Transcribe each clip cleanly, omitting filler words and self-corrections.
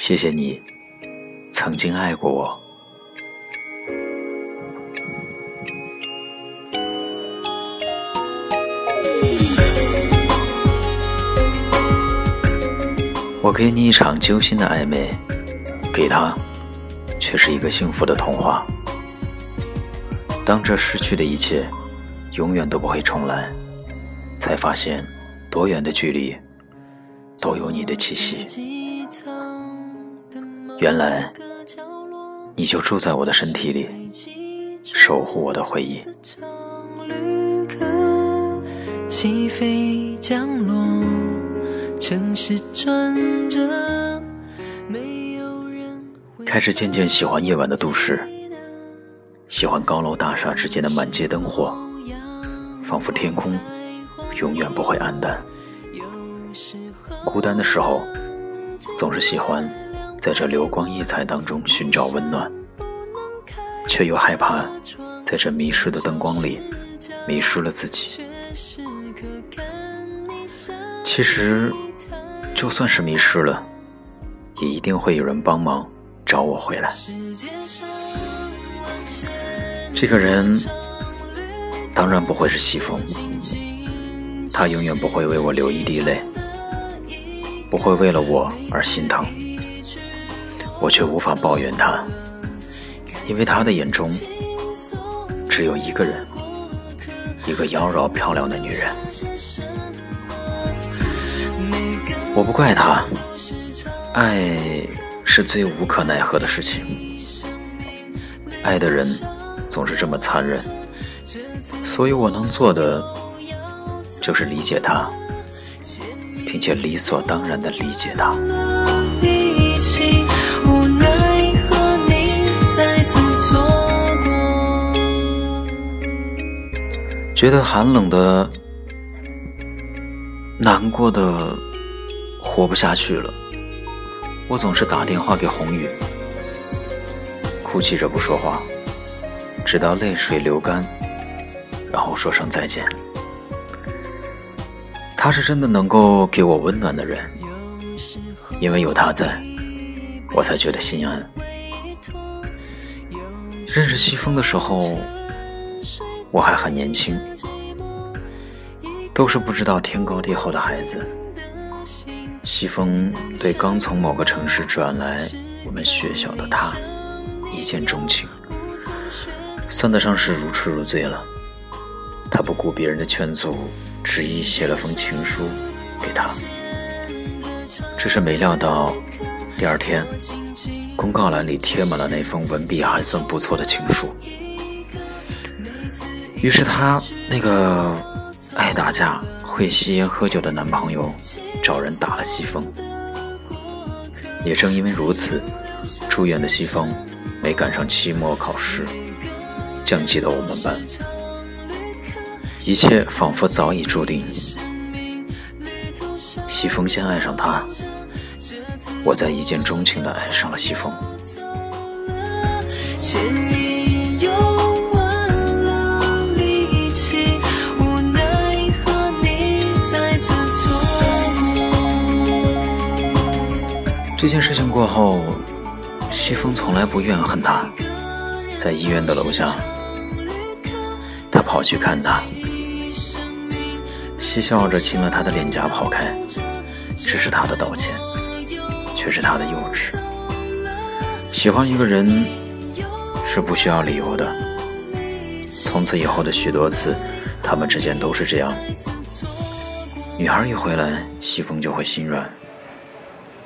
谢谢你曾经爱过我。我给你一场揪心的暧昧，给他却是一个幸福的童话。当这失去的一切永远都不会重来，才发现多远的距离都有你的气息。原来你就住在我的身体里，守护我的回忆。起飞降落，城市转折，没有人开始渐渐喜欢夜晚的都市，喜欢高楼大厦之间的满街灯火，仿佛天空永远不会暗淡。孤单的时候，总是喜欢在这流光溢彩当中寻找温暖，却又害怕在这迷失的灯光里迷失了自己。其实就算是迷失了，也一定会有人帮忙找我回来。这个人当然不会是西风，他永远不会为我流一滴泪，不会为了我而心疼。我却无法抱怨他，因为他的眼中只有一个人，一个妖娆漂亮的女人。我不怪他，爱是最无可奈何的事情。爱的人总是这么残忍，所以我能做的就是理解他，并且理所当然地理解他。觉得寒冷的、难过的活不下去了，我总是打电话给红雨，哭泣着不说话，直到泪水流干，然后说声再见。他是真的能够给我温暖的人，因为有他在，我才觉得心安。认识西风的时候，我还很年轻，都是不知道天高地厚的孩子。西风对刚从某个城市转来我们学校的他一见钟情，算得上是如痴如醉了。他不顾别人的劝阻，执意写了封情书给他。只是没料到第二天公告栏里贴满了那封文笔还算不错的情书。于是他那个爱打架会吸烟喝酒的男朋友找人打了西风。也正因为如此，住院的西风没赶上期末考试，降级到我们班。一切仿佛早已注定。西风先爱上他，我再一见钟情地爱上了西风。这件事情过后，西风从来不怨恨他。在医院的楼下，他跑去看他，嬉笑着亲了他的脸颊跑开。只是他的道歉，却是他的幼稚。喜欢一个人是不需要理由的。从此以后的许多次，他们之间都是这样。女孩一回来，西风就会心软。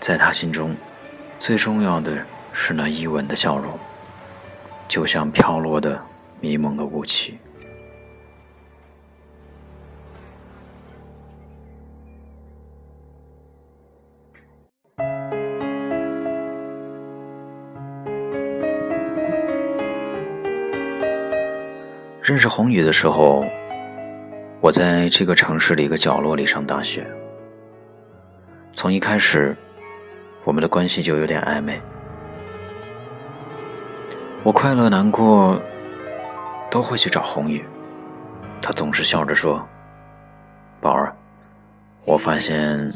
在他心中，最重要的是那一吻的笑容，就像飘落的迷蒙的雾气。认识红雨的时候，我在这个城市的一个角落里上大学。从一开始，我们的关系就有点暧昧，我快乐难过都会去找红雨。他总是笑着说，宝儿，我发现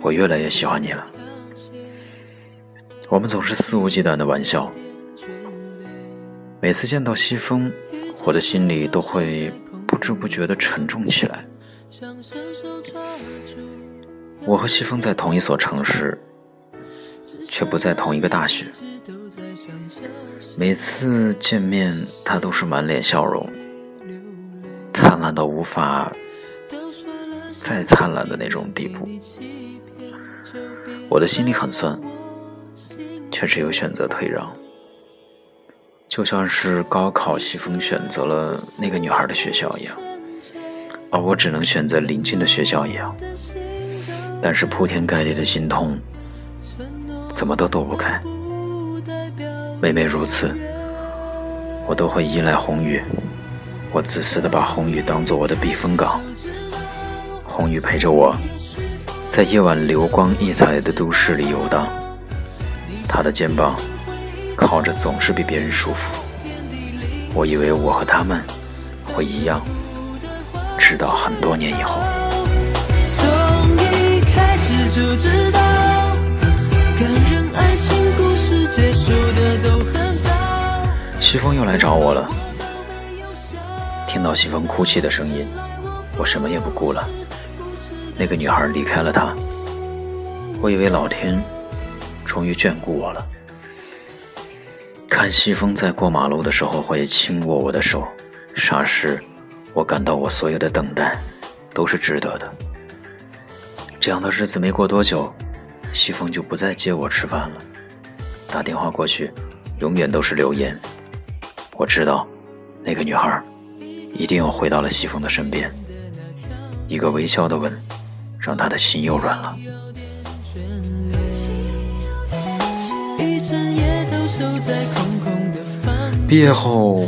我越来越喜欢你了。我们总是肆无忌惮的玩笑。每次见到西风，我的心里都会不知不觉地沉重起来。我和西风在同一所城市，却不在同一个大学。每次见面，他都是满脸笑容，灿烂到无法再灿烂的那种地步。我的心里很酸，却只有选择退让。就像是高考西风选择了那个女孩的学校一样，而我只能选择临近的学校一样。但是铺天盖地的心痛怎么都躲不开，每每如此，我都会依赖红雨。我自私地把红雨当作我的避风港，红雨陪着我在夜晚流光溢彩的都市里游荡，她的肩膀靠着总是比别人舒服。我以为我和他们会一样，直到很多年以后。从一开始就知道，感人爱情故事结束的都很早。西风又来找我了，听到西风哭泣的声音，我什么也不顾了。那个女孩离开了他，我以为老天终于眷顾我了。看西风在过马路的时候会轻握我的手，霎时我感到我所有的等待都是值得的。这样的日子没过多久，西风就不再接我吃饭了，打电话过去永远都是留言。我知道那个女孩一定又回到了西风的身边，一个微笑的吻让她的心又软了。毕业后，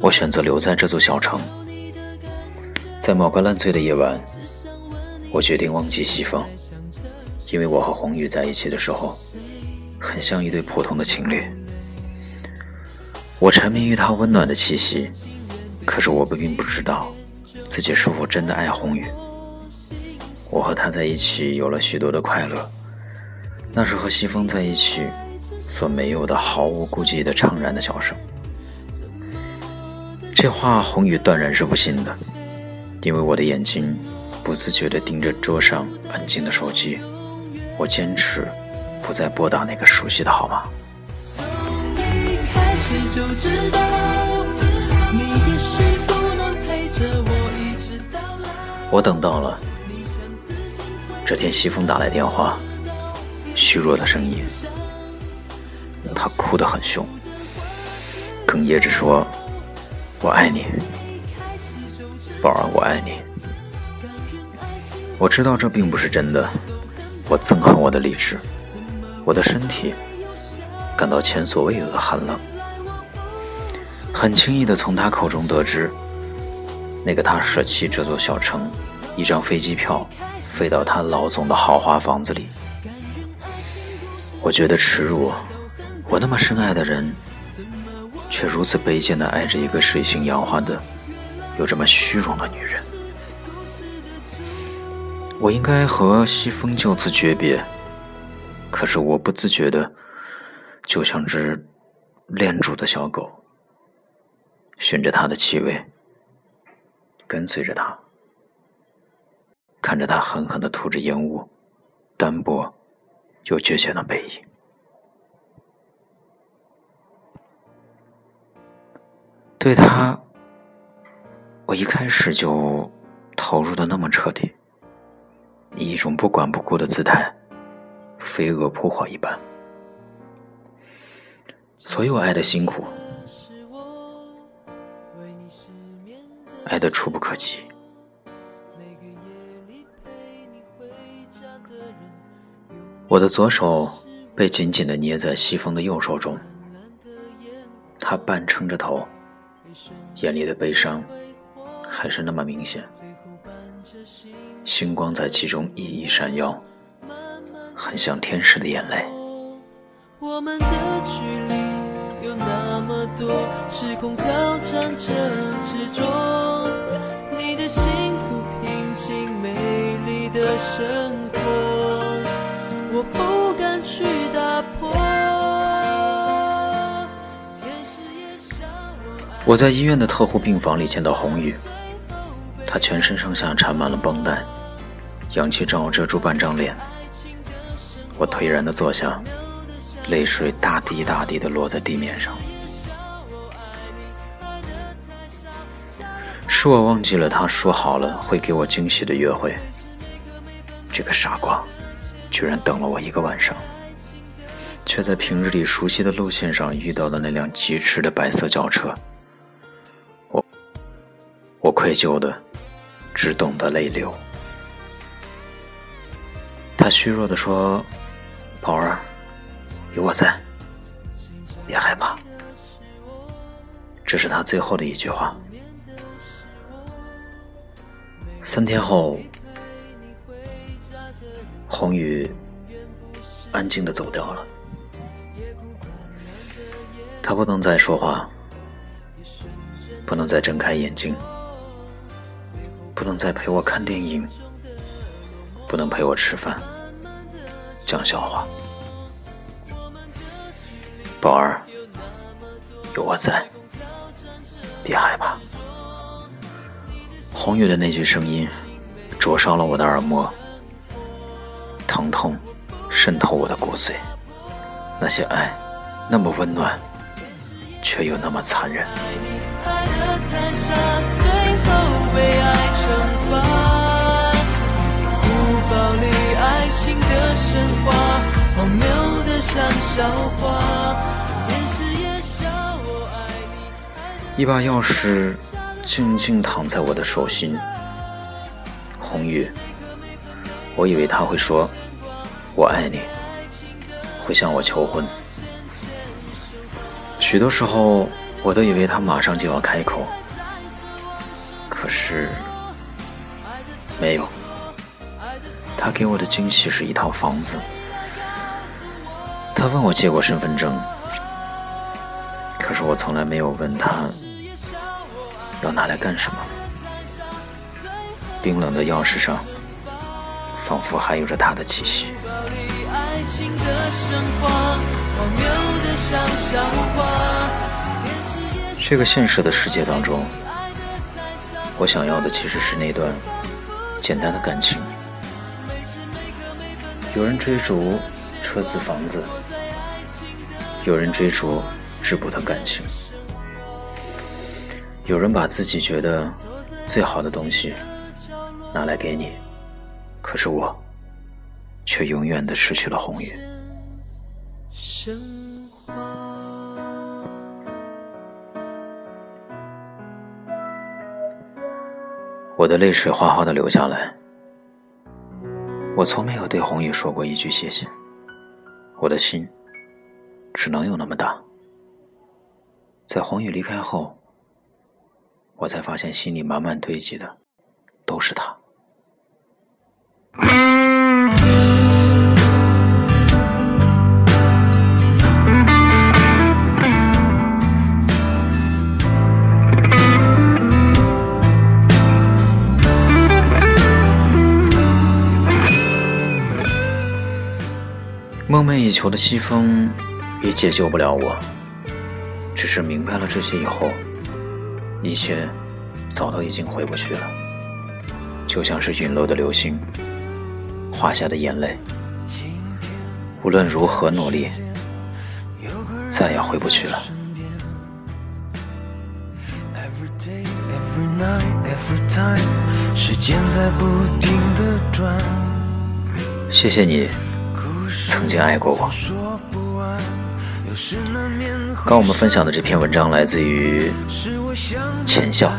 我选择留在这座小城。在某个烂醉的夜晚，我决定忘记西风，因为我和红雨在一起的时候，很像一对普通的情侣。我沉迷于她温暖的气息，可是我并不知道自己是否真的爱红雨。我和她在一起有了许多的快乐，那是和西风在一起所没有的毫无顾忌的怅然的笑声。这话红雨断然是不信的，因为我的眼睛不自觉地盯着桌上安静的手机，我坚持不再拨打那个熟悉的号码。从一开始就知道，你也许不能陪着我一直到老。我等到了这天，西风打来电话，虚弱的声音，他哭得很凶，哽咽着说：“我爱你，宝儿，我爱你。”我知道这并不是真的，我憎恨我的理智，我的身体感到前所未有的寒冷。很轻易地从他口中得知，那个他舍弃这座小城，一张飞机票飞到他老总的豪华房子里。我觉得耻辱，我那么深爱的人，却如此卑贱地爱着一个水性杨花的有这么虚荣的女人。我应该和西风就此诀别，可是我不自觉的就像只恋主的小狗，寻着她的气味，跟随着她，看着她狠狠地吐着烟雾，单薄又倔强的背影。对他，我一开始就投入的那么彻底，以一种不管不顾的姿态，飞蛾扑火一般。所以我爱的辛苦，爱的触不可及。我的左手被紧紧地捏在西风的右手中，他半撑着头，眼里的悲伤还是那么明显，星光在其中熠熠闪耀，很像天使的眼泪。我们的距离有那么多，时空飘缠着执着，你的幸福平静美丽的生活，我不敢去打破。我在医院的特护病房里见到红宇，他全身上下缠满了绷带，氧气罩遮住半张脸。我颓然地坐下，泪水大滴大滴地落在地面上。是我忘记了他说好了会给我惊喜的约会，这个傻瓜居然等了我一个晚上，却在平日里熟悉的路线上遇到了那辆疾驰的白色轿车。我愧疚的只懂得泪流。他虚弱地说，宝儿，有我在，别害怕。这是他最后的一句话。3天后，红宇安静地走掉了。他不能再说话，不能再睁开眼睛，不能再陪我看电影，不能陪我吃饭讲笑话。宝儿，有我在，别害怕。红宇的那句声音灼烧了我的耳膜，疼痛渗透我的骨髓，那些爱那么温暖，却又那么残忍。一把钥匙静静躺在我的手心。红宇，我以为他会说我爱你，会向我求婚。许多时候我都以为他马上就要开口，可是没有。他给我的惊喜是一套房子，他问我借过身份证，可是我从来没有问他要拿来干什么。冰冷的钥匙上仿佛还有着他的气息。这个现实的世界当中，我想要的其实是那段简单的感情，有人追逐车子房子，有人追逐质朴的感情，有人把自己觉得最好的东西拿来给你，可是我却永远地失去了红宇。我的泪水哗哗地流下来。我从没有对红宇说过一句谢谢，我的心只能有那么大。在红宇离开后，我才发现心里满满堆积的都是他。梦寐以求的西风也解救不了我，只是明白了这些以后，一切早都已经回不去了，就像是陨落的流星，滑下的眼泪，无论如何努力，再也回不去了。谢谢你曾经爱过我。刚我们分享的这篇文章来自于浅笑。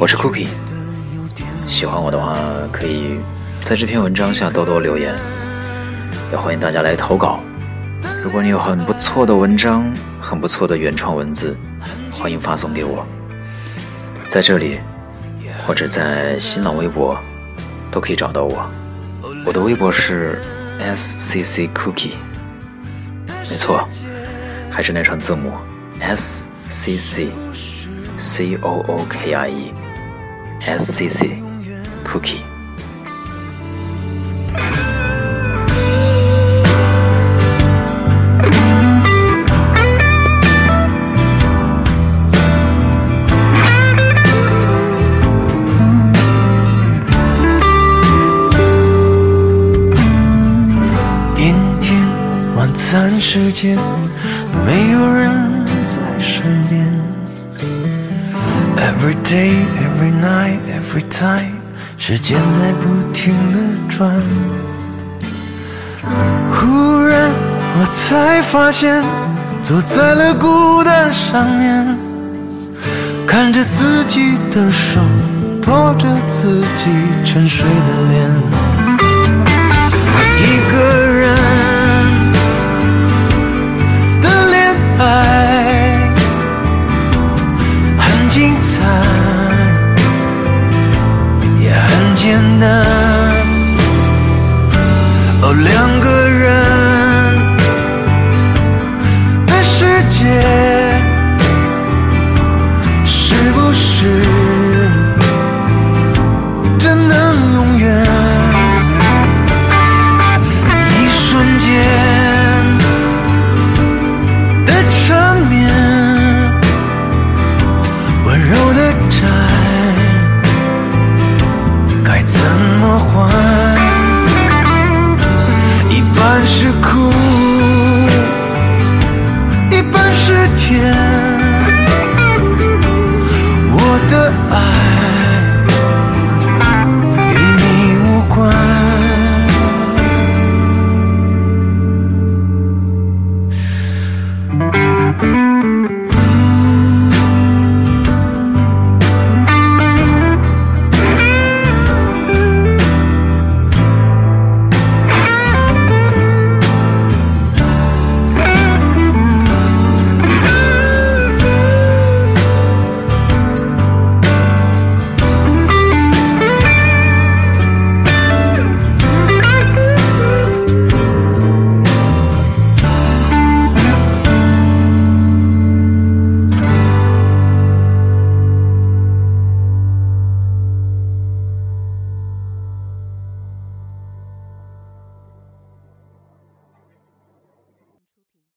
我是 Cookie， 喜欢我的话可以在这篇文章下多多留言，也欢迎大家来投稿。如果你有很不错的文章，很不错的原创文字，欢迎发送给我，在这里或者在新浪微博都可以找到我。我的微博是SCCCookie， 没错，还是那串字母 SCCCOOKIE SCCCookie。时间没有人在身边。 Every day, every night, every time， 时间在不停地转。忽然我才发现坐在了孤单上面，看着自己的手，拖着自己沉睡的脸。我一个人的恋爱很精彩，也很简单。哦，两个人的世界。 一半是苦，一半是甜。我的爱与你无关。